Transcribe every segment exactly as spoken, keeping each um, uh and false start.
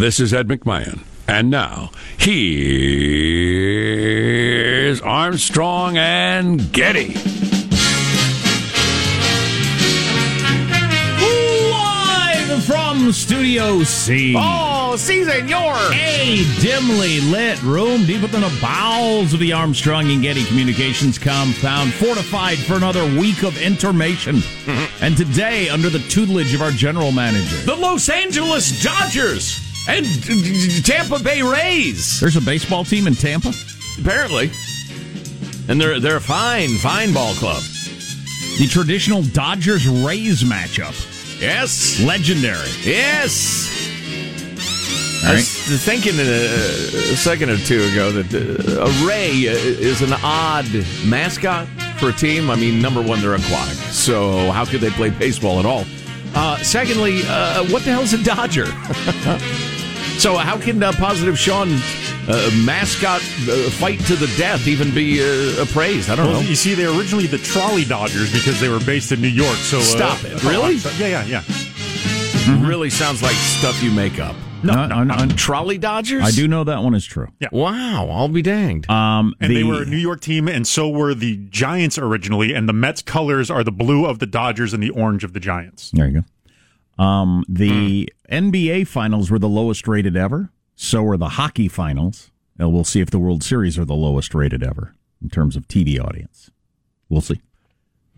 This is Ed McMahon. And now, here's Armstrong and Getty. Live from Studio C. Oh, C, senor. A dimly lit room deep within the bowels of the Armstrong and Getty Communications compound, fortified for another week of information. Mm-hmm. And today, under the tutelage of our general manager, the Los Angeles Dodgers. And Tampa Bay Rays. There's a baseball team in Tampa? Apparently. And they're they're a fine, fine ball club. The traditional Dodgers-Rays matchup. Yes. Legendary. Yes. All right. I was thinking a second or two ago that a Ray is an odd mascot for a team. I mean, number one, they're aquatic. So how could they play baseball at all? Uh, secondly, uh, what the hell's a Dodger? So how can uh, Positive Sean uh, mascot uh, fight to the death even be uh, appraised? I don't well, know. You see, they were originally the Trolley Dodgers because they were based in New York. So Stop uh, it. Really? Yeah, yeah, yeah. Mm-hmm. Really sounds like stuff you make up. No, no, no, no, no, no. Trolley Dodgers? I do know that one is true. Yeah. Wow, I'll be danged. Um, and the, they were a New York team, and so were the Giants originally, and the Mets colors are the blue of the Dodgers and the orange of the Giants. There you go. Um, the mm. N B A finals were the lowest rated ever. So were the hockey finals. And we'll see if the World Series are the lowest rated ever in terms of T V audience. We'll see.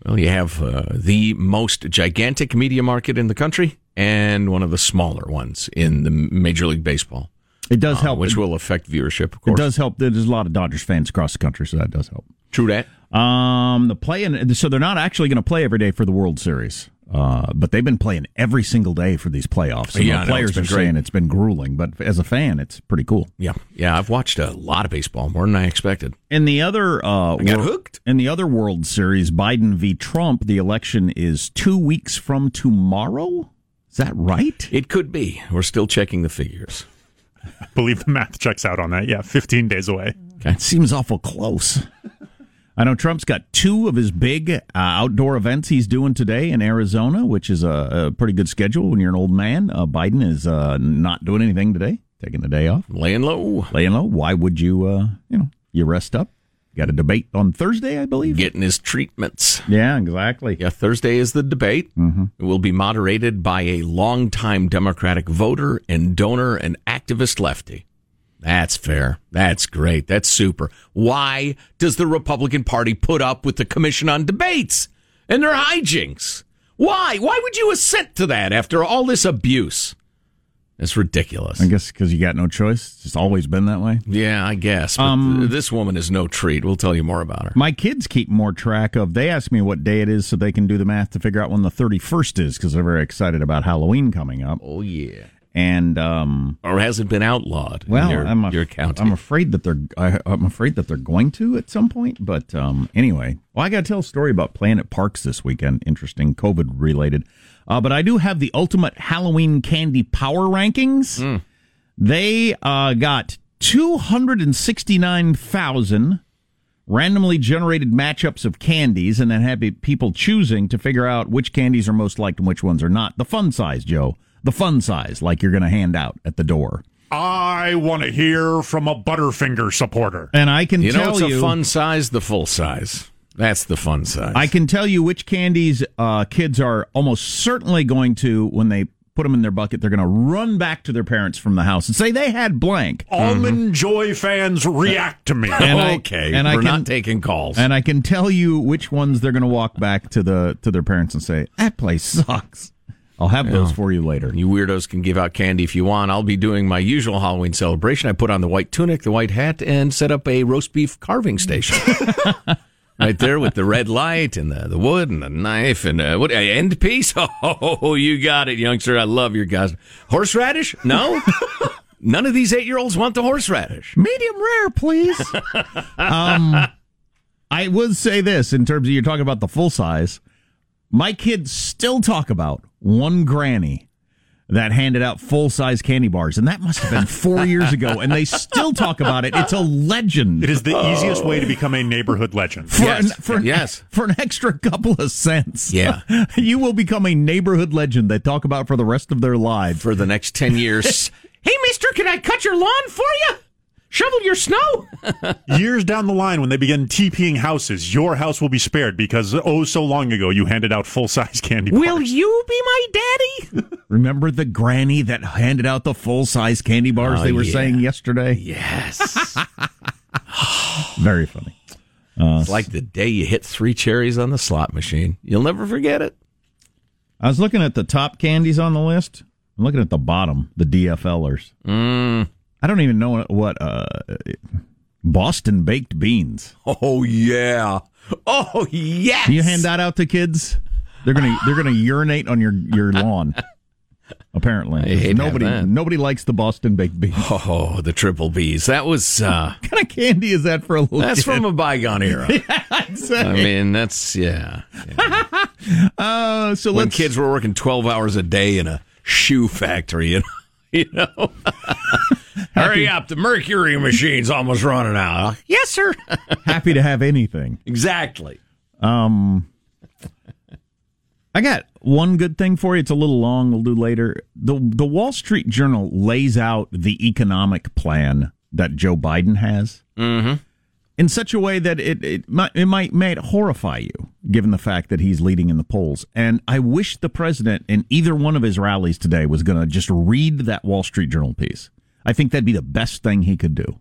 Well, you have uh, the most gigantic media market in the country and one of the smaller ones in the Major League Baseball. It does uh, help. Which it, will affect viewership, of course. It does help. There's a lot of Dodgers fans across the country, so that does help. True that. Um, the play in, so they're not actually going to play every day for the World Series, uh, but they've been playing every single day for these playoffs. And yeah, the players are saying it's been grueling, but as a fan, it's pretty cool. Yeah, yeah. I've watched a lot of baseball, more than I expected. And the other, uh, I got wor- hooked. In the other World Series, Biden v. Trump, the election is two weeks from tomorrow. Is that right? It could be. We're still checking the figures. I believe the math checks out on that. Yeah, fifteen days away. That seems awful close. I know Trump's got two of his big uh, outdoor events he's doing today in Arizona, which is a, a pretty good schedule when you're an old man. Uh, Biden is uh, not doing anything today, taking the day off. Laying low. Laying low. Why would you, uh, you know, you rest up? Got a debate on Thursday, I believe. Getting his treatments. Yeah, exactly. Yeah, Thursday is the debate. Mm-hmm. It will be moderated by a longtime Democratic voter and donor and activist lefty. That's fair. That's great. That's super. Why does the Republican Party put up with the Commission on Debates and their hijinks? Why? Why would you assent to that after all this abuse? It's ridiculous. I guess because you got no choice. It's always been that way. Yeah, I guess. But um, th- this woman is no treat. We'll tell you more about her. My kids keep more track of, they ask me what day it is so they can do the math to figure out when the thirty-first is because they're very excited about Halloween coming up. Oh, yeah. And um, or has it been outlawed? Well, in your, I'm, a, your I'm afraid that they're I, I'm afraid that they're going to at some point. But um, anyway, well, I got to tell a story about Planet Parks this weekend. Interesting, COVID related. Uh, but I do have the ultimate Halloween candy power rankings. Mm. They uh, got two hundred sixty-nine thousand randomly generated matchups of candies, and then have people choosing to figure out which candies are most liked and which ones are not. The fun size, Joe. The fun size, like you're going to hand out at the door. I want to hear from a Butterfinger supporter. And I can you tell you... You know it's a fun size, the full size. That's the fun size. I can tell you which candies uh, kids are almost certainly going to, when they put them in their bucket, they're going to run back to their parents from the house and say they had blank. Almond mm-hmm. Joy fans, react to me. And I, okay, and I we're can, not taking calls. And I can tell you which ones they're going to walk back to the to their parents and say, that place sucks. I'll have those yeah. for you later. You weirdos can give out candy if you want. I'll be doing my usual Halloween celebration. I put on the white tunic, the white hat, and set up a roast beef carving station. Right there with the red light and the, the wood and the knife and uh, what end piece? Oh, you got it, youngster. I love your guys. Horseradish? No? None of these eight-year-olds want the horseradish. Medium rare, please. um, I would say this in terms of you're talking about the full size. My kids still talk about one granny that handed out full-size candy bars, and that must have been four years ago, and they still talk about it. It's a legend. It is the oh. easiest way to become a neighborhood legend. For yes. An, for, yes. An, for an extra couple of cents, yeah, you will become a neighborhood legend they talk about for the rest of their lives. For the next ten years, Hey, mister, can I cut your lawn for you? Shovel your snow? Years down the line, when they begin TPing houses, your house will be spared because, oh, so long ago, you handed out full-size candy bars. Will you be my daddy? Remember the granny that handed out the full-size candy bars oh, they were yeah. saying yesterday? Yes. Very funny. Uh, it's like the day you hit three cherries on the slot machine. You'll never forget it. I was looking at the top candies on the list. I'm looking at the bottom, the D F Lers. Mm. I don't even know what uh, Boston baked beans. Oh yeah, oh yes. Do you hand that out to kids? They're gonna they're gonna urinate on your, your lawn. Apparently, nobody nobody likes the Boston baked beans. Oh, the triple Bs. That was uh, what kind of candy is that for a little? That's kid? From a bygone era. Yeah, exactly. I mean, that's yeah. yeah. uh, so when let's... kids were working twelve hours a day in a shoe factory, and you know. You know? Hurry up, the mercury machine's almost running out. Yes, sir. Happy to have anything. Exactly. Um, I got one good thing for you. It's a little long. We'll do later. The The Wall Street Journal lays out the economic plan that Joe Biden has mm-hmm. in such a way that it, it, might, it might, might horrify you, given the fact that he's leading in the polls. And I wish the president in either one of his rallies today was going to just read that Wall Street Journal piece. I think that'd be the best thing he could do.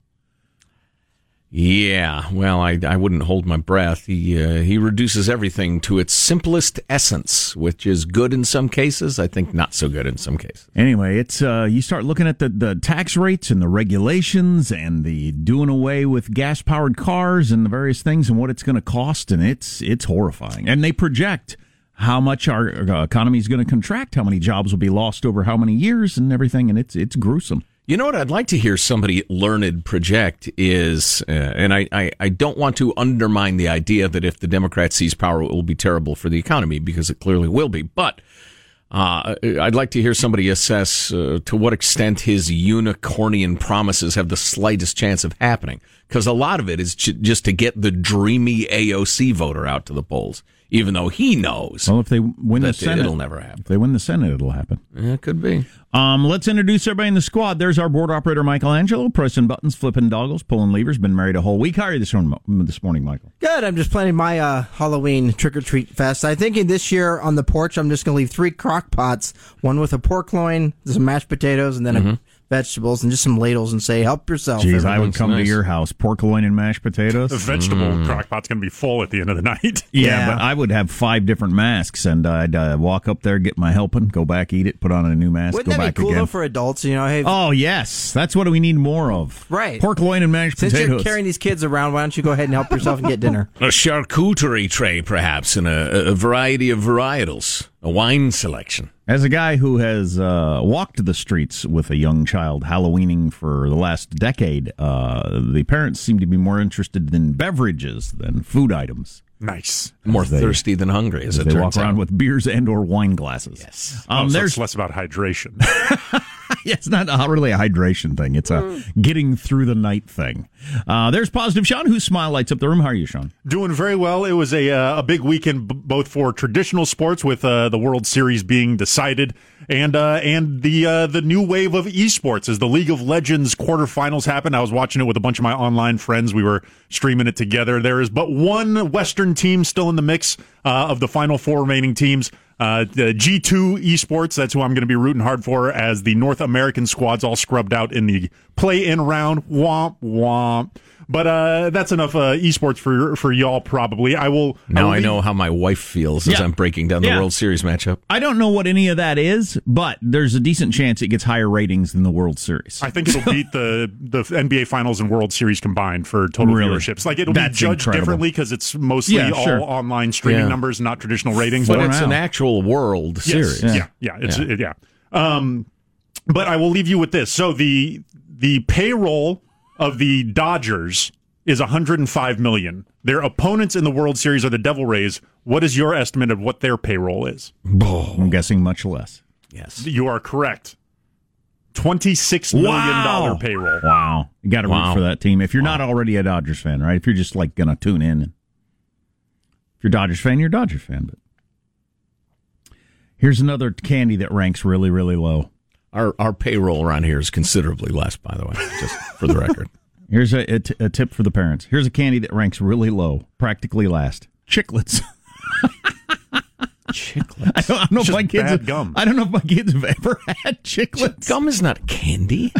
Yeah, well, I, I wouldn't hold my breath. He uh, he reduces everything to its simplest essence, which is good in some cases. I think not so good in some cases. Anyway, it's uh, you start looking at the, the tax rates and the regulations and the doing away with gas-powered cars and the various things and what it's going to cost, and it's it's horrifying. And they project how much our economy is going to contract, how many jobs will be lost over how many years and everything, and it's it's gruesome. You know what I'd like to hear somebody learned project is, uh, and I, I, I don't want to undermine the idea that if the Democrats seize power, it will be terrible for the economy, because it clearly will be. But uh, I'd like to hear somebody assess uh, to what extent his unicornian promises have the slightest chance of happening, because a lot of it is ch- just to get the dreamy A O C voter out to the polls, even though he knows. Well, if they win the Senate, it'll never happen. If they win the Senate, it'll happen. Yeah, it could be. Um, let's introduce everybody in the squad. There's our board operator, MichaelAngelo, pressing buttons, flipping doggles, pulling levers, been married a whole week. How are you this morning, this morning Michael? Good. I'm just planning my uh, Halloween trick-or-treat fest. I think in this year on the porch, I'm just going to leave three crock pots, one with a pork loin, some mashed potatoes, and then mm-hmm. a... vegetables and just some ladles and say, help yourself. Jeez, I would come nice. to your house. Pork loin and mashed potatoes. The vegetable mm. crockpot's going to be full at the end of the night. Yeah, yeah, but I would have five different masks, and I'd uh, walk up there, get my helping, go back, eat it, put on a new mask, Wouldn't go back cool again. Wouldn't that be cool for adults? You know, hey, oh, yes. That's what we need more of. Right. Pork loin and mashed Since potatoes. Since you're carrying these kids around, why don't you go ahead and help yourself and get dinner? A charcuterie tray, perhaps, and a, a variety of varietals. A wine selection. As a guy who has uh, walked the streets with a young child Halloweening for the last decade, uh, the parents seem to be more interested in beverages than food items. Nice. More they, thirsty than hungry, as it turns out. They walk around with beers and or wine glasses. Yes. Um, oh, so there's it's less about hydration. Yeah, it's not really a hydration thing. It's a getting through the night thing. Uh, there's Positive Sean, whose smile lights up the room. How are you, Sean? Doing very well. It was a uh, a big weekend b- both for traditional sports, with uh, the World Series being decided, and uh, and the uh, the new wave of esports as the League of Legends quarterfinals happened. I was watching it with a bunch of my online friends. We were streaming it together. There is but one Western team still in the mix uh, of the final four remaining teams. Uh, the G two Esports, that's who I'm going to be rooting hard for, as the North American squad's all scrubbed out in the play-in round. Womp, womp. But uh, that's enough uh, esports for for y'all, probably. I will. Now I, will I know how my wife feels yeah. as I'm breaking down the yeah. World Series matchup. I don't know what any of that is, but there's a decent chance it gets higher ratings than the World Series. I think it'll beat the, the N B A Finals and World Series combined for total really? viewerships. Like, it'll that's be judged incredible. differently because it's mostly yeah, all sure. online streaming yeah. numbers, not traditional ratings. But, but it's an actual World yes. Series. Yeah. Yeah. Yeah. It's, yeah. It, yeah. Um, but I will leave you with this. So the the payroll of the Dodgers is one hundred five million dollars. Their opponents in the World Series are the Devil Rays. What is your estimate of what their payroll is? Oh, I'm guessing much less. Yes. You are correct. twenty-six million dollars wow. payroll. Wow. You got to wow. root for that team. If you're wow. not already a Dodgers fan, right? If you're just like going to tune in. If you're a Dodgers fan, you're a Dodgers fan, but here's another candy that ranks really, really low. Our our payroll around here is considerably less, by the way, just for the record. Here's a, a, t- a tip for the parents. Here's a candy that ranks really low, practically last. Chiclets. Chiclets. I don't, I, don't know if my kids have, gum. I don't know if my kids have ever had chiclets. Gum is not candy.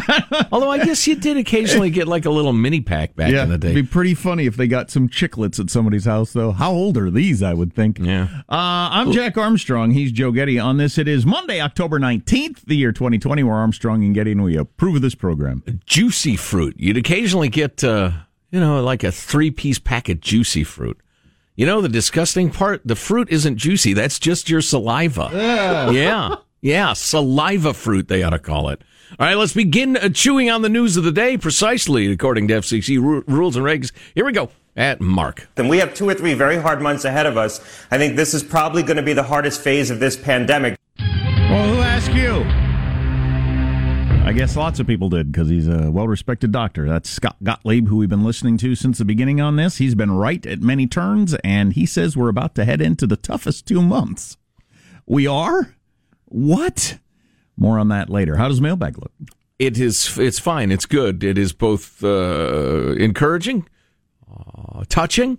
Although I guess you did occasionally get like a little mini pack back yeah, in the day. It'd be pretty funny if they got some chiclets at somebody's house, though. How old are these, I would think. Yeah. Uh, I'm Jack Armstrong. He's Joe Getty on this. It is Monday, October nineteenth, the year twenty twenty. We're Armstrong and Getty, and we approve of this program. Juicy fruit. You'd occasionally get, uh, you know, like a three-piece pack of juicy fruit. You know, the disgusting part, the fruit isn't juicy. That's just your saliva. Yeah. Yeah. Yeah. Saliva fruit, they ought to call it. All right, let's begin chewing on the news of the day, precisely according to F C C rules and regs. Here we go. At Mark. Then we have two or three very hard months ahead of us. I think this is probably going to be the hardest phase of this pandemic. Well, who asked you? I guess lots of people did, because he's a well-respected doctor. That's Scott Gottlieb, who we've been listening to since the beginning on this. He's been right at many turns, and he says we're about to head into the toughest two months. We are? What? More on that later. How does mailbag look? It is, it's fine. It's good. It is both uh, encouraging, uh, touching,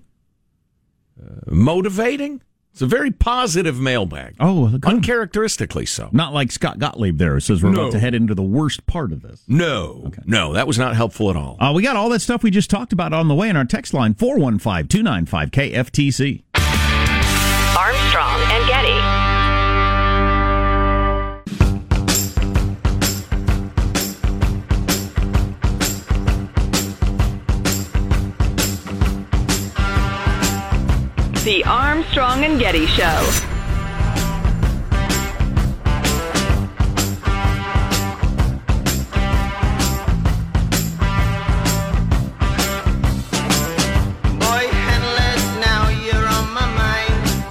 uh, motivating. It's a very positive mailbag. Oh, uncharacteristically so. Not like Scott Gottlieb there, who says we're no. about to head into the worst part of this. No. Okay. No, that was not helpful at all. Uh, we got all that stuff we just talked about on the way in our text line, four one five, two nine five, K F T C. Armstrong and Getty. The Armstrong and Getty Show.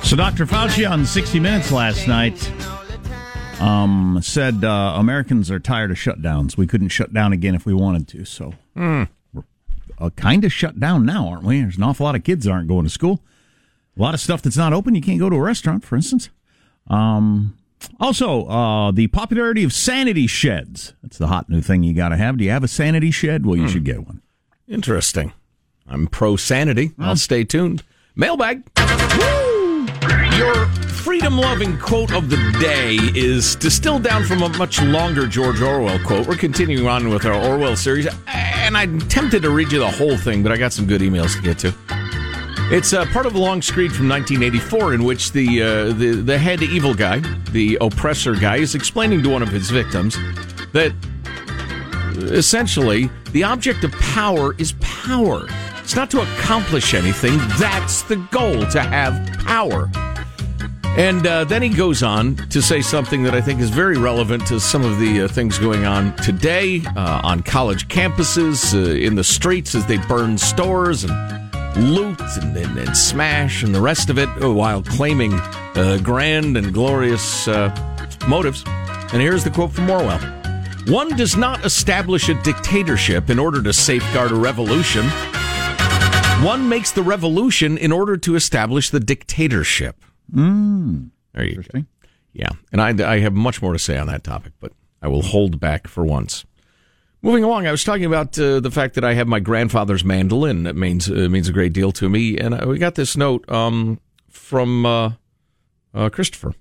So Doctor Fauci on sixty minutes last night um, said uh, Americans are tired of shutdowns. We couldn't shut down again if we wanted to. So mm. we're uh, kind of shut down now, aren't we? There's an awful lot of kids that aren't going to school. A lot of stuff that's not open. You can't go to a restaurant, for instance. Um, also, uh, the popularity of sanity sheds. That's the hot new thing you got to have. Do you have a sanity shed? Well, you mm. should get one. Interesting. I'm pro-sanity. Mm. I'll stay tuned. Mailbag. Woo! Your freedom-loving quote of the day is distilled down from a much longer George Orwell quote. We're continuing on with our Orwell series, and I'm tempted to read you the whole thing, but I got some good emails to get to. It's uh, part of a long screed from nineteen eighty-four in which the, uh, the the head evil guy, the oppressor guy, is explaining to one of his victims that essentially the object of power is power. It's not to accomplish anything. That's the goal, to have power. And uh, then he goes on to say something that I think is very relevant to some of the uh, things going on today uh, on college campuses, uh, in the streets as they burn stores and loot and, and, and smash and the rest of it, while claiming uh, grand and glorious uh, motives. And here's the quote from Orwell. One does not establish a dictatorship in order to safeguard a revolution. One makes the revolution in order to establish the dictatorship. Mm. There you go. Yeah, and I, I have much more to say on that topic, but I will hold back for once. Moving along, I was talking about uh, the fact that I have my grandfather's mandolin. That means uh, means a great deal to me. And I, we got this note um, from uh, uh, Christopher.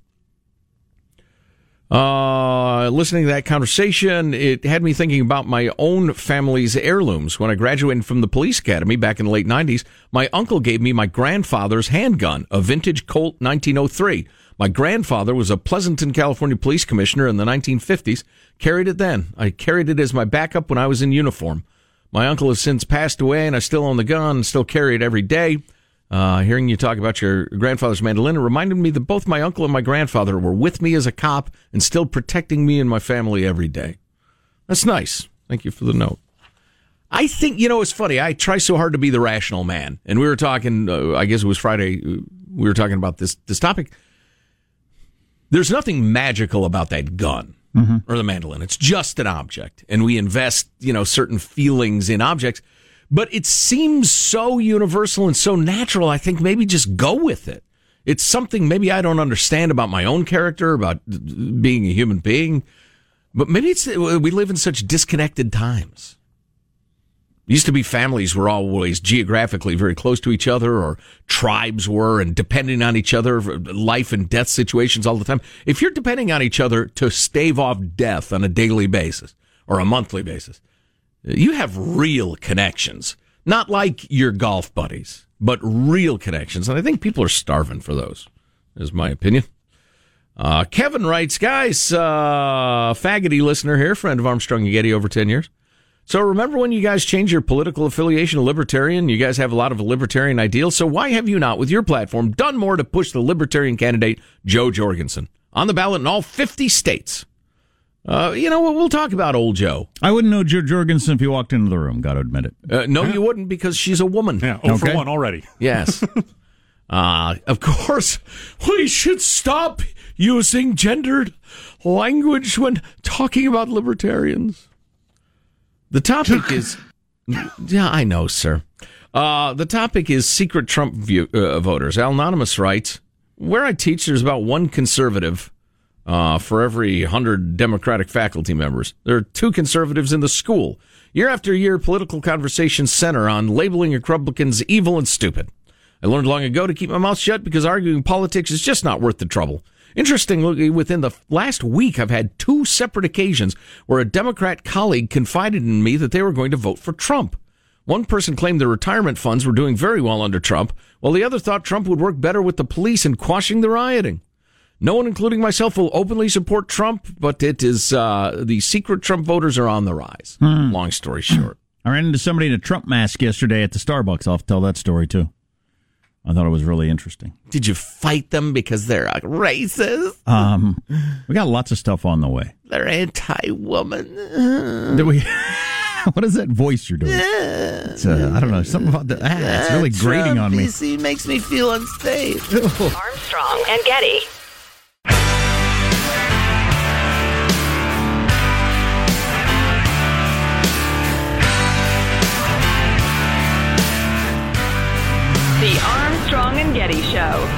Uh, listening to that conversation, it had me thinking about my own family's heirlooms. When I graduated from the police academy back in the late nineties, my uncle gave me my grandfather's handgun, a vintage Colt nineteen oh three. My grandfather was a Pleasanton, California police commissioner in the nineteen fifties. Carried it then. I carried it as my backup when I was in uniform. My uncle has since passed away, and I still own the gun and still carry it every day. Uh, hearing you talk about your grandfather's mandolin reminded me that both my uncle and my grandfather were with me as a cop and still protecting me and my family every day. That's nice. Thank you for the note. I think, you know, it's funny. I try so hard to be the rational man. And we were talking, uh, I guess it was Friday, we were talking about this this topic. There's nothing magical about that gun mm-hmm. or the mandolin. It's just an object. And we invest, you know, certain feelings in objects. But it seems so universal and so natural, I think maybe just go with it. It's something maybe I don't understand about my own character, about being a human being. But maybe it's we live in such disconnected times. It used to be families were always geographically very close to each other, or tribes were, and depending on each other, life and death situations all the time. If you're depending on each other to stave off death on a daily basis or a monthly basis, you have real connections. Not like your golf buddies, but real connections. And I think people are starving for those, is my opinion. Uh, Kevin writes, guys, uh, faggoty listener here, friend of Armstrong and Getty over ten years. So remember when you guys changed your political affiliation to libertarian? You guys have a lot of libertarian ideals. So why have you not, with your platform, done more to push the libertarian candidate, Joe Jorgensen, on the ballot in all fifty states? Uh, you know, we'll talk about old Joe. I wouldn't know Joe Jorgensen if he walked into the room, got to admit it. Uh, no, yeah. You wouldn't, because she's a woman. Yeah, oh, okay. For one already. Yes. Uh, of course, we should stop using gendered language when talking about libertarians. The topic is... Yeah, I know, sir. Uh, the topic is secret Trump view, uh, voters. Anonymous writes, where I teach, there's about one conservative... Uh, for every one hundred Democratic faculty members. There are two conservatives in the school. Year after year, political conversations center on labeling Republicans evil and stupid. I learned long ago to keep my mouth shut because arguing politics is just not worth the trouble. Interestingly, within the last week, I've had two separate occasions where a Democrat colleague confided in me that they were going to vote for Trump. One person claimed their retirement funds were doing very well under Trump, while the other thought Trump would work better with the police in quashing the rioting. No one, including myself, will openly support Trump, but it is uh, the secret Trump voters are on the rise. Mm. Long story short. I ran into somebody in a Trump mask yesterday at the Starbucks. I'll have to tell that story, too. I thought it was really interesting. Did you fight them because they're uh, racist? Um, we got lots of stuff on the way. They're anti-woman. Did we... What is that voice you're doing? It's, uh, I don't know. Something about that. Ah, it's really Trump grating on me. P C makes me feel unsafe. Armstrong and Getty. The Armstrong and Getty Show.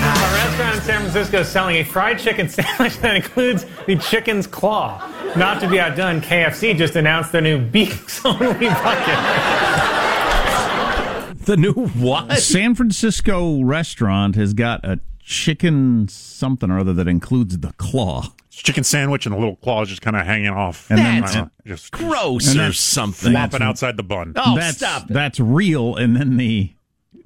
A restaurant in San Francisco is selling a fried chicken sandwich that includes the chicken's claw. Not to be outdone, K F C just announced their new beaks-only bucket. The new what? A San Francisco restaurant has got a chicken something or other that includes the claw. Chicken sandwich and a little claw is just kind of hanging off. And that's then, just gross and or something. Flopping outside the bun. Oh, that's, stop it. That's real. And then the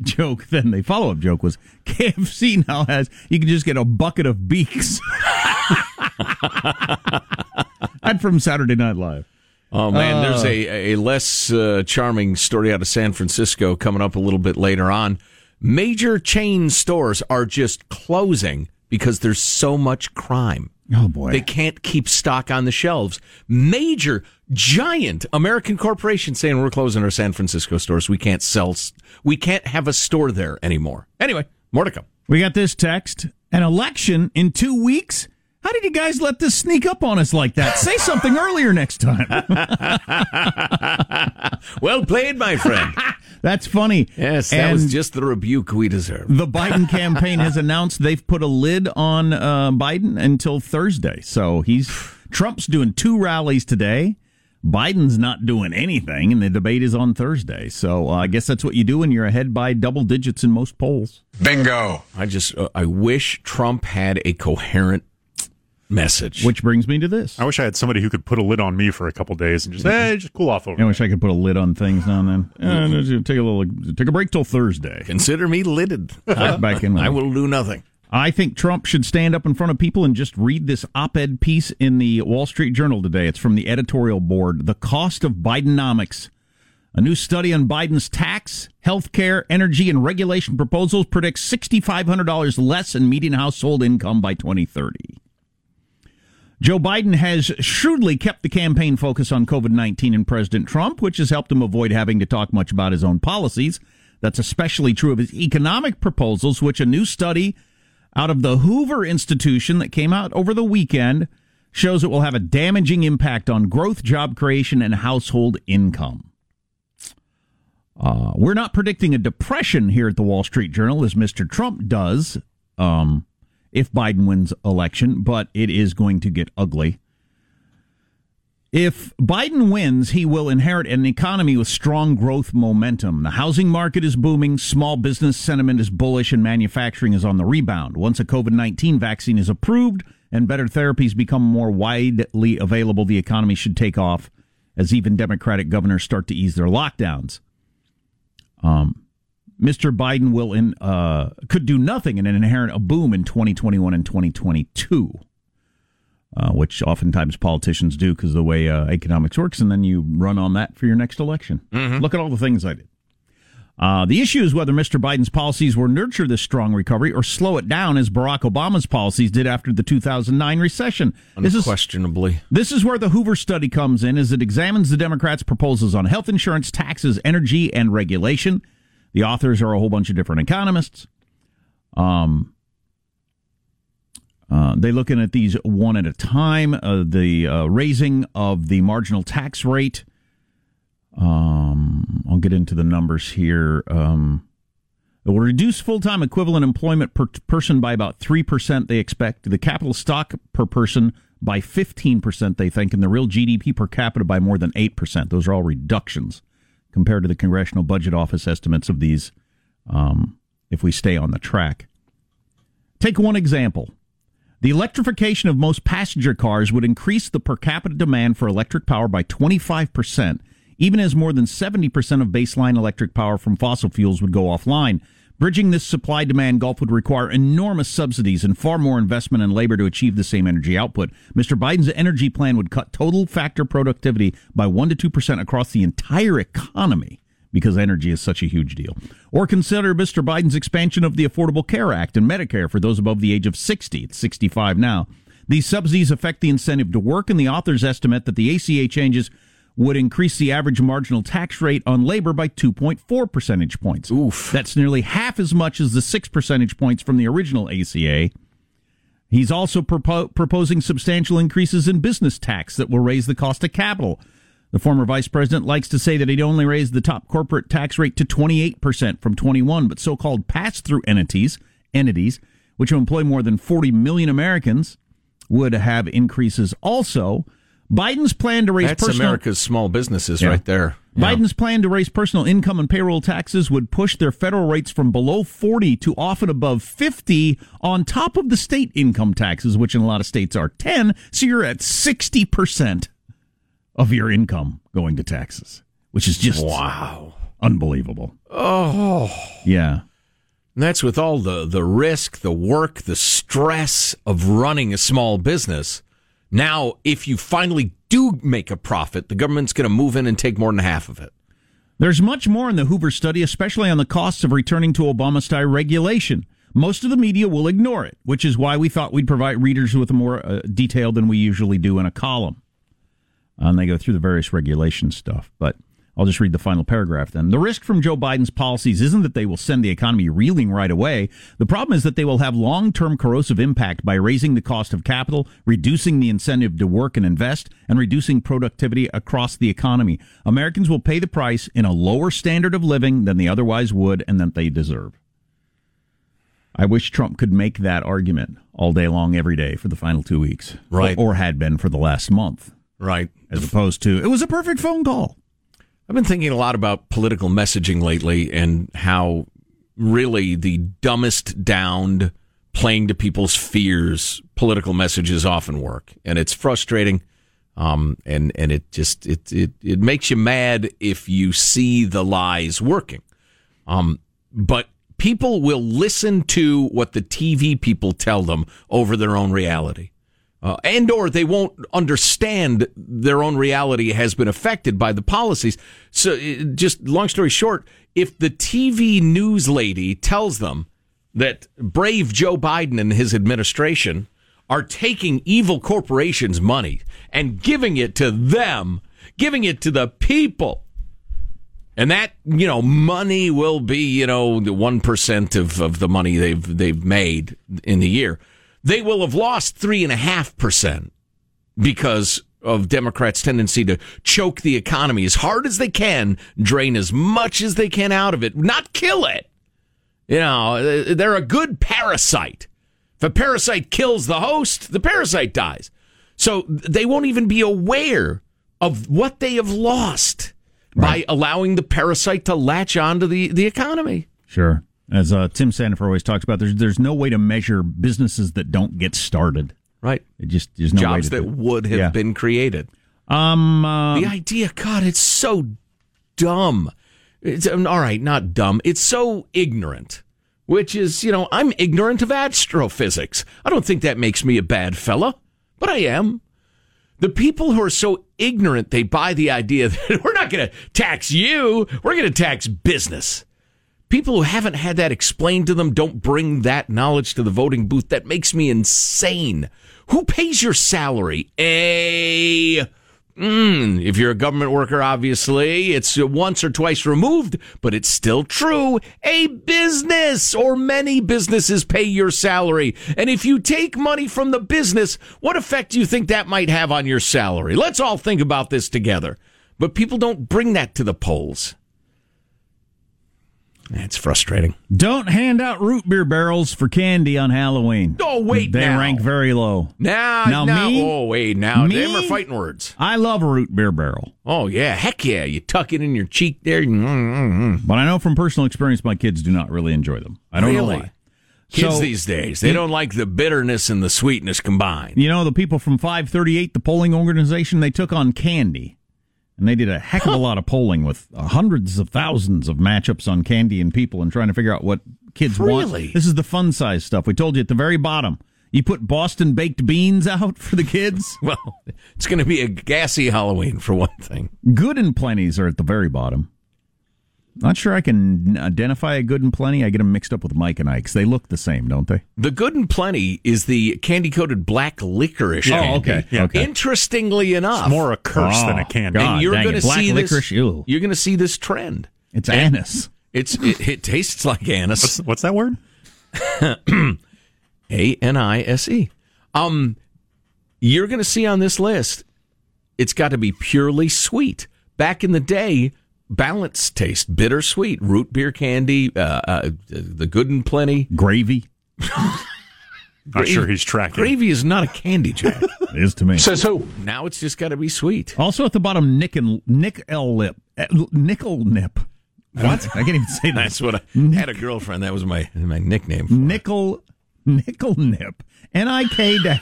joke, then the follow-up joke was K F C now has, you can just get a bucket of beaks. I'm from Saturday Night Live. Oh, man, uh, there's a, a less uh, charming story out of San Francisco coming up a little bit later on. Major chain stores are just closing because there's so much crime. Oh, boy. They can't keep stock on the shelves. Major, giant American corporations saying we're closing our San Francisco stores. We can't sell. We can't have a store there anymore. Anyway, more to come. We got this text. An election in two weeks? How did you guys let this sneak up on us like that? Say something earlier next time. Well played, my friend. That's funny. Yes, that and was just the rebuke we deserve. The Biden campaign has announced they've put a lid on uh, Biden until Thursday. So he's Trump's doing two rallies today. Biden's not doing anything, and the debate is on Thursday. So uh, I guess that's what you do when you're ahead by double digits in most polls. Bingo. I just uh, I wish Trump had a coherent message. Which brings me to this. I wish I had somebody who could put a lid on me for a couple days and just, hey, just cool off over I wish I could put a lid on things now and then. Uh, take a little, take a break till Thursday. Consider me lidded. Back in I will do nothing. I think Trump should stand up in front of people and just read this op-ed piece in the Wall Street Journal today. It's from the editorial board. The cost of Bidenomics. A new study on Biden's tax, health care, energy, and regulation proposals predicts six thousand five hundred dollars less in median household income by twenty thirty. Joe Biden has shrewdly kept the campaign focus on covid nineteen and President Trump, which has helped him avoid having to talk much about his own policies. That's especially true of his economic proposals, which a new study out of the Hoover Institution that came out over the weekend shows it will have a damaging impact on growth, job creation, and household income. Uh, we're not predicting a depression here at the Wall Street Journal, as Mister Trump does. Um if Biden wins election, but it is going to get ugly. If Biden wins, he will inherit an economy with strong growth momentum. The housing market is booming, small business sentiment is bullish, and manufacturing is on the rebound. Once a COVID nineteen vaccine is approved and better therapies become more widely available, the economy should take off as even Democratic governors start to ease their lockdowns. Um, Mister Biden will in, uh, could do nothing and inherit a boom in twenty twenty-one and twenty twenty-two, uh, which oftentimes politicians do because of the way uh, economics works, and then you run on that for your next election. Mm-hmm. Look at all the things I did. Uh, the issue is whether Mister Biden's policies will nurture this strong recovery or slow it down, as Barack Obama's policies did after the two thousand nine recession. Unquestionably. This is, this is where the Hoover study comes in, as it examines the Democrats' proposals on health insurance, taxes, energy, and regulation. The authors are a whole bunch of different economists. Um, uh, they're looking at these one at a time. Uh, the uh, raising of the marginal tax rate. Um, I'll get into the numbers here. Um, it will reduce full-time equivalent employment per person by about three percent, they expect. The capital stock per person by fifteen percent, they think. And the real G D P per capita by more than eight percent. Those are all reductions compared to the Congressional Budget Office estimates of these, um, if we stay on the track. Take one example. The electrification of most passenger cars would increase the per capita demand for electric power by twenty-five percent, even as more than seventy percent of baseline electric power from fossil fuels would go offline. Bridging this supply-demand gulf would require enormous subsidies and far more investment and labor to achieve the same energy output. Mister Biden's energy plan would cut total factor productivity by one percent to two percent across the entire economy because energy is such a huge deal. Or consider Mister Biden's expansion of the Affordable Care Act and Medicare for those above the age of sixty. It's sixty-five now. These subsidies affect the incentive to work, and the authors estimate that the A C A changes would increase the average marginal tax rate on labor by two point four percentage points. Oof. That's nearly half as much as the six percentage points from the original A C A. He's also propo- proposing substantial increases in business tax that will raise the cost of capital. The former vice president likes to say that he'd only raised the top corporate tax rate to twenty-eight percent from twenty-one, but so-called pass-through entities, entities which employ more than forty million Americans, would have increases also. Biden's plan to raise That's personal... America's small businesses yeah. right there. Yeah. Biden's plan to raise personal income and payroll taxes would push their federal rates from below forty to often above fifty on top of the state income taxes, which in a lot of states are ten. So you're at sixty percent of your income going to taxes, which is just wow, unbelievable. Oh. Yeah. And that's with all the, the risk, the work, the stress of running a small business. Now, if you finally do make a profit, the government's going to move in and take more than half of it. There's much more in the Hoover study, especially on the costs of returning to Obama-style regulation. Most of the media will ignore it, which is why we thought we'd provide readers with more uh, detail than we usually do in a column. And they go through the various regulation stuff, but I'll just read the final paragraph then. The risk from Joe Biden's policies isn't that they will send the economy reeling right away. The problem is that they will have long-term corrosive impact by raising the cost of capital, reducing the incentive to work and invest, and reducing productivity across the economy. Americans will pay the price in a lower standard of living than they otherwise would and that they deserve. I wish Trump could make that argument all day long, every day for the final two weeks. Right. Or, or had been for the last month. Right. As opposed to, it was a perfect phone call. I've been thinking a lot about political messaging lately and how really the dumbest downed, playing to people's fears political messages often work. And it's frustrating, um, and, and it just it, it it makes you mad if you see the lies working. Um, but people will listen to what the T V people tell them over their own reality. Uh, and or they won't understand their own reality has been affected by the policies. So just long story short, if the T V news lady tells them that brave Joe Biden and his administration are taking evil corporations' money and giving it to them, giving it to the people, and that, you know, money will be, you know, the one percent of, of the money they've they've made in the year. They will have lost three point five percent because of Democrats' tendency to choke the economy as hard as they can, drain as much as they can out of it, not kill it. You know, they're a good parasite. If a parasite kills the host, the parasite dies. So they won't even be aware of what they have lost right. by allowing the parasite to latch onto the, the economy. Sure. As uh, Tim Sandefur always talks about, there's there's no way to measure businesses that don't get started. Right. It just there's no Jobs way to that do. would have yeah. been created. Um, um, the idea, God, it's so dumb. It's, all right, not dumb. It's so ignorant, which is, you know, I'm ignorant of astrophysics. I don't think that makes me a bad fella, but I am. The people who are so ignorant, they buy the idea that we're not going to tax you. We're going to tax business. People who haven't had that explained to them don't bring that knowledge to the voting booth. That makes me insane. Who pays your salary? A... Mm, if you're a government worker, obviously, it's once or twice removed, but it's still true. A business or many businesses pay your salary. And if you take money from the business, what effect do you think that might have on your salary? Let's all think about this together. But people don't bring that to the polls. It's frustrating. Don't hand out root beer barrels for candy on Halloween. Oh, wait, They now. rank very low. Now, now, now me, oh, wait, now, me, them are fighting words. I love a root beer barrel. Oh, yeah, heck yeah. You tuck it in your cheek there. Mm-hmm. But I know from personal experience, my kids do not really enjoy them. I don't really? know why. Kids so, these days, they it, don't like the bitterness and the sweetness combined. You know, the people from five thirty-eight, the polling organization, they took on candy. And they did a heck of a lot of polling with hundreds of thousands of matchups on candy and people and trying to figure out what kids really? want. This is the fun size stuff. We told you at the very bottom, you put Boston baked beans out for the kids. Well, it's going to be a gassy Halloween for one thing. Good and Plenties are at the very bottom. Not sure I can identify a Good and Plenty. I get them mixed up with Mike and Ike's. They look the same, don't they? The Good and Plenty is the candy-coated black licorice yeah, candy. Oh, okay. Yeah, okay. Interestingly enough, it's more a curse oh, than a candy. God, and you're going to see licorice, this. Ew. You're going to see this trend. It's and anise. It's it, it tastes like anise. What's, what's that word? A N I S E. Um, you're going to see on this list. It's got to be purely sweet. Back in the day. Balanced taste, bittersweet, root beer candy, uh, uh, the Good and Plenty. Gravy. Not sure he's tracking. Gravy is not a candy, Jack. It is to me. Says who? Now it's just got to be sweet. Also at the bottom, Nick and Nick L. Lip. Nickel Nip. What? I can't even say that. That's what I Nick. had a girlfriend. That was my my nickname for Nickel Nickel Nip. N I K L.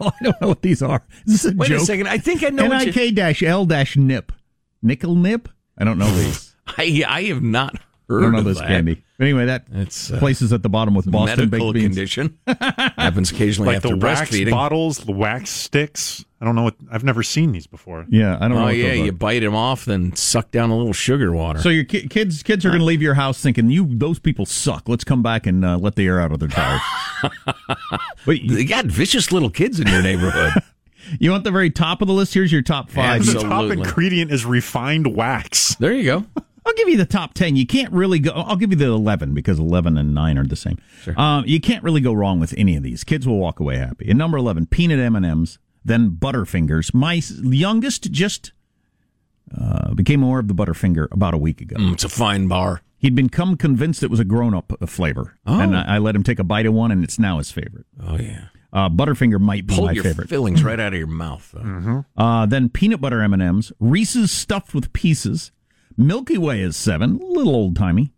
I don't know what these are. Is this a Wait joke? Wait a second. I think I know what you... N I K L Nip. Nickel Nip? I don't know these. I I have not heard I don't know of this that. candy. Anyway, that it's, uh, place is at the bottom with Boston baked beans. Medical condition. Happens occasionally like after the wax bottles, the wax sticks. I don't know what, I've never seen these before. Yeah, I don't oh, know. Oh yeah, you bite them off, then suck down a little sugar water. So your ki- kids kids are going to leave your house thinking you those people suck. Let's come back and uh, let the air out of their tires. But you got vicious little kids in your neighborhood. You want the very top of the list? Here's your top five. Absolutely. The top ingredient is refined wax. There you go. I'll give you the top ten. You can't really go. I'll give you the eleven because eleven and nine are the same. Sure. Um, you can't really go wrong with any of these. Kids will walk away happy. At number eleven, peanut M and M's, then Butterfingers. My youngest just uh, became aware of the Butterfinger about a week ago. Mm, it's a fine bar. He'd become convinced it was a grown-up flavor, oh. and I, I let him take a bite of one, and it's now his favorite. Oh, yeah. Uh, Butterfinger might be Pull my favorite. Pull your fillings right out of your mouth. Though. Mm-hmm. Uh, then peanut butter M and M's, Reese's Stuffed with Pieces, Milky Way is seven, a little old-timey.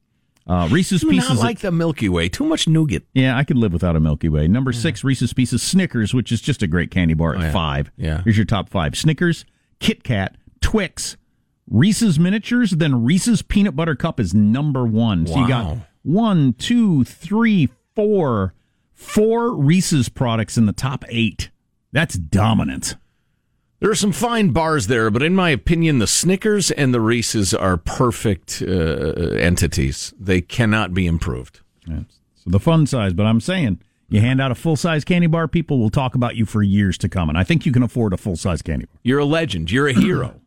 Uh, Reese's I do Pieces. Not like at, the Milky Way, too much nougat. Yeah, I could live without a Milky Way. Number yeah. six, Reese's Pieces, Snickers, which is just a great candy bar at oh, yeah. five. Yeah. Here's your top five. Snickers, Kit Kat, Twix, Reese's Miniatures, then Reese's Peanut Butter Cup is number one. Wow. So you got one, two, three, four... Four Reese's products in the top eight. That's dominant. There are some fine bars there, but in my opinion, the Snickers and the Reese's are perfect uh, entities. They cannot be improved. Yes. So the fun size, but I'm saying you hand out a full-size candy bar, people will talk about you for years to come, and I think you can afford a full-size candy bar. You're a legend. You're a hero.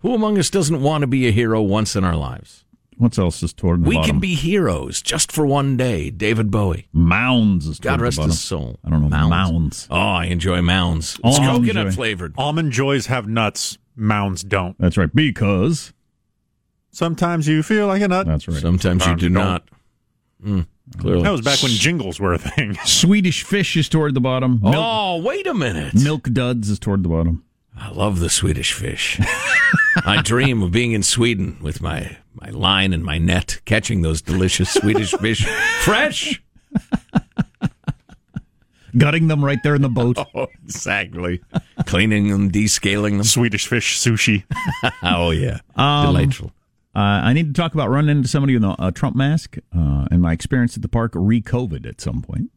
Who among us doesn't want to be a hero once in our lives? What else is toward the we bottom? We can be heroes just for one day. David Bowie. Mounds is toward God rest the bottom. His soul. I don't know. Mounds. mounds. Oh, I enjoy Mounds. It's coconut flavored. Almond Joys have nuts. Mounds don't. That's right. Because sometimes you feel like a nut. That's right. Sometimes, sometimes you do don't. not. Mm. Clearly. That was back when jingles were a thing. Swedish Fish is toward the bottom. Oh, no, wait a minute. Milk Duds is toward the bottom. I love the Swedish Fish. I dream of being in Sweden with my, my line and my net, catching those delicious Swedish fish fresh. Gutting them right there in the boat. Oh, exactly. Cleaning them, descaling them. Swedish Fish sushi. Oh, yeah. Um, Delightful. Uh, I need to talk about running into somebody in a uh, Trump mask uh, and my experience at the park re-COVID at some point.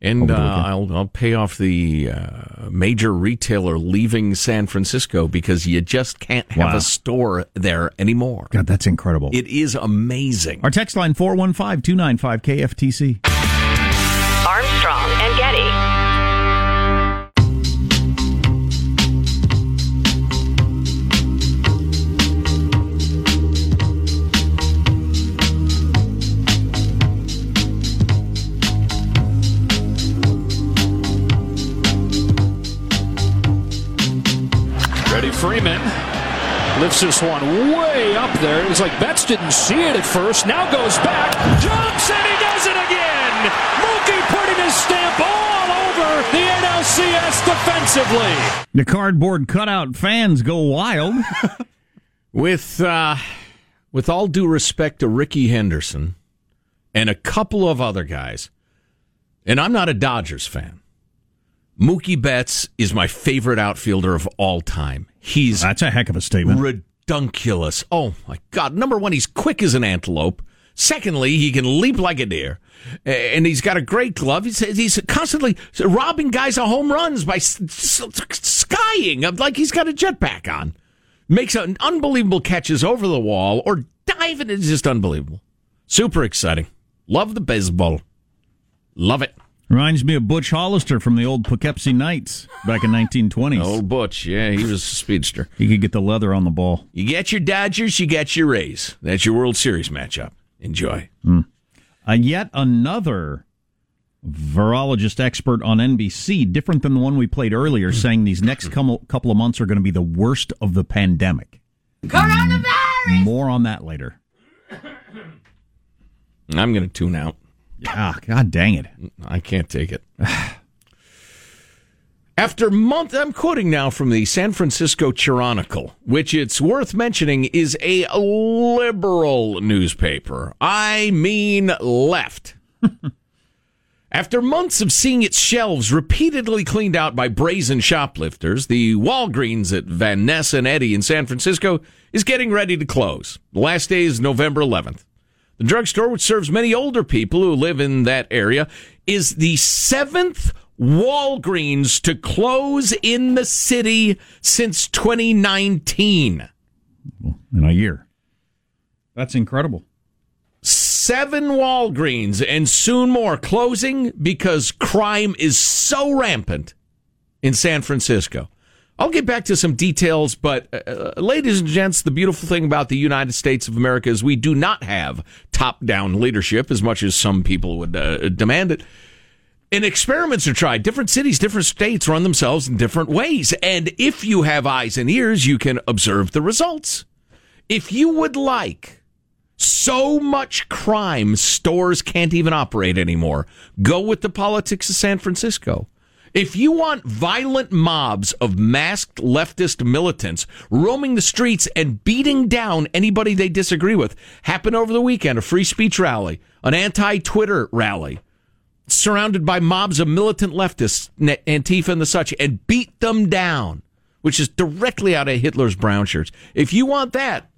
And uh, I'll, I'll pay off the uh, major retailer leaving San Francisco because you just can't have wow. a store there anymore. God, that's incredible. It is amazing. Our text line, four one five, two nine five, K F T C. Armstrong and Getty. Freeman lifts this one way up there. It was like Betts didn't see it at first. Now goes back. Johnson, he does it again. Mookie putting his stamp all over the N L C S defensively. The cardboard cutout fans go wild. With, uh, with all due respect to Ricky Henderson and a couple of other guys, and I'm not a Dodgers fan, Mookie Betts is my favorite outfielder of all time. He's That's a heck of a statement. Redunculous. Oh, my God. Number one, he's quick as an antelope. Secondly, he can leap like a deer. And he's got a great glove. He's, he's constantly robbing guys of home runs by skying like he's got a jetpack on. Makes an unbelievable catches over the wall or diving. It's just unbelievable. Super exciting. Love the baseball. Love it. Reminds me of Butch Hollister from the old Poughkeepsie Knights back in nineteen twenties. Old Butch, yeah, he was a speedster. He could get the leather on the ball. You get your Dodgers, you get your Rays. That's your World Series matchup. Enjoy. Mm. Uh, yet another virologist expert on N B C, different than the one we played earlier, saying these next com- couple of months are going to be the worst of the pandemic. Coronavirus! More on that later. I'm going to tune out. Ah, God dang it. I can't take it. After month, I'm quoting now from the San Francisco Chronicle, which it's worth mentioning is a liberal newspaper. I mean left. After months of seeing its shelves repeatedly cleaned out by brazen shoplifters, the Walgreens at Van Ness and Eddy in San Francisco is getting ready to close. The last day is November eleventh. The drugstore, which serves many older people who live in that area, is the seventh Walgreens to close in the city since twenty nineteen. In a year. That's incredible. Seven Walgreens and soon more closing because crime is so rampant in San Francisco. I'll get back to some details, but uh, ladies and gents, the beautiful thing about the United States of America is we do not have top-down leadership as much as some people would uh, demand it. And experiments are tried. Different cities, different states run themselves in different ways. And if you have eyes and ears, you can observe the results. If you would like so much crime, stores can't even operate anymore. Go with the politics of San Francisco. If you want violent mobs of masked leftist militants roaming the streets and beating down anybody they disagree with, happened over the weekend, a free speech rally, an anti-Twitter rally, surrounded by mobs of militant leftists, Antifa and the such, and beat them down, which is directly out of Hitler's brown shirts. If you want that,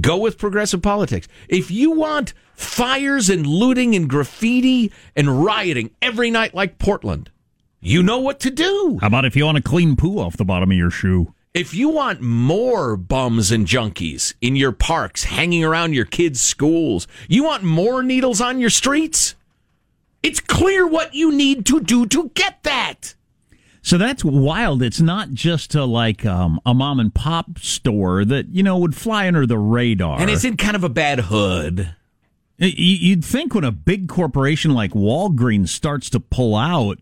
go with progressive politics. If you want fires and looting and graffiti and rioting every night like Portland, you know what to do. How about if you want to clean poo off the bottom of your shoe? If you want more bums and junkies in your parks, hanging around your kids' schools, you want more needles on your streets? It's clear what you need to do to get that. So that's wild. It's not just a, like um, a mom and pop store that, you know, would fly under the radar. And it's in kind of a bad hood. You'd think when a big corporation like Walgreens starts to pull out,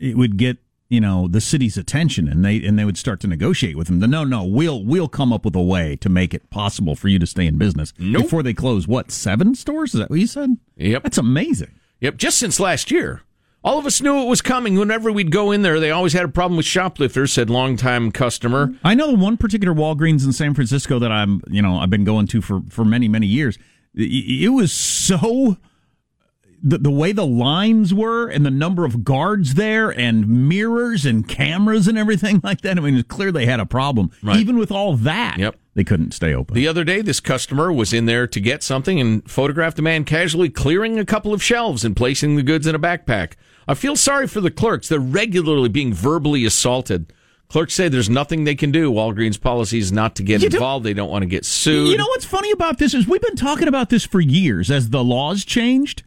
it would get, you know, the city's attention, and they and they would start to negotiate with them. The, no, no, we'll we'll come up with a way to make it possible for you to stay in business. Nope. Before they close, what, seven stores? Is that what you said? Yep. That's amazing. Yep, just since last year. All of us knew it was coming. Whenever we'd go in there, they always had a problem with shoplifters, said longtime customer. I know one particular Walgreens in San Francisco that I'm, you know, I've been going to for, for many, many years. It was so... The, the way the lines were and the number of guards there and mirrors and cameras and everything like that, I mean, it's clear they had a problem. Right. Even with all that, yep. They couldn't stay open. The other day, this customer was in there to get something and photographed a man casually clearing a couple of shelves and placing the goods in a backpack. I feel sorry for the clerks. They're regularly being verbally assaulted. Clerks say there's nothing they can do. Walgreens' policy is not to get you involved. Don't, they don't want to get sued. You know what's funny about this is we've been talking about this for years as the laws changed.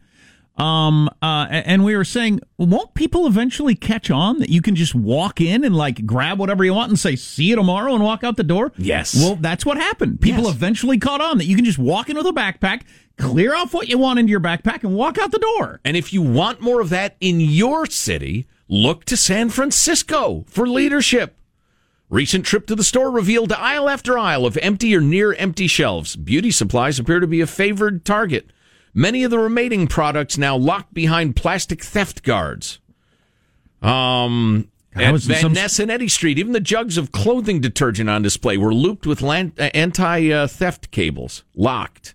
Um, uh, and we were saying, won't people eventually catch on that you can just walk in and like grab whatever you want and say, see you tomorrow and walk out the door? Yes. Well, that's what happened. People yes. eventually caught on that you can just walk in with a backpack, clear off what you want into your backpack and walk out the door. And if you want more of that in your city, look to San Francisco for leadership. Recent trip to the store revealed aisle after aisle of empty or near empty shelves. Beauty supplies appear to be a favored target. Many of the remaining products now locked behind plastic theft guards. Um, at Van Ness and Eddy Street, even the jugs of clothing detergent on display were looped with anti-theft cables, locked.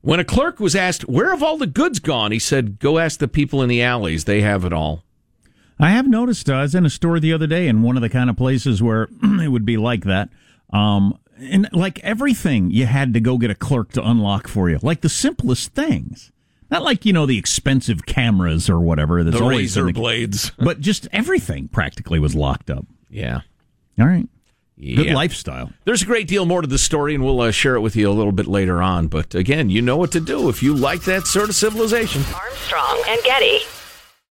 When a clerk was asked, where have all the goods gone? He said, go ask the people in the alleys. They have it all. I have noticed, uh, I was in a store the other day in one of the kind of places where it would be like that. Um And like everything, you had to go get a clerk to unlock for you. Like the simplest things. Not like, you know, the expensive cameras or whatever. That's the razor the, blades. But just everything practically was locked up. Yeah. All right. Yeah. Good lifestyle. There's a great deal more to the story, and we'll uh, share it with you a little bit later on. But again, you know what to do if you like that sort of civilization. Armstrong and Getty.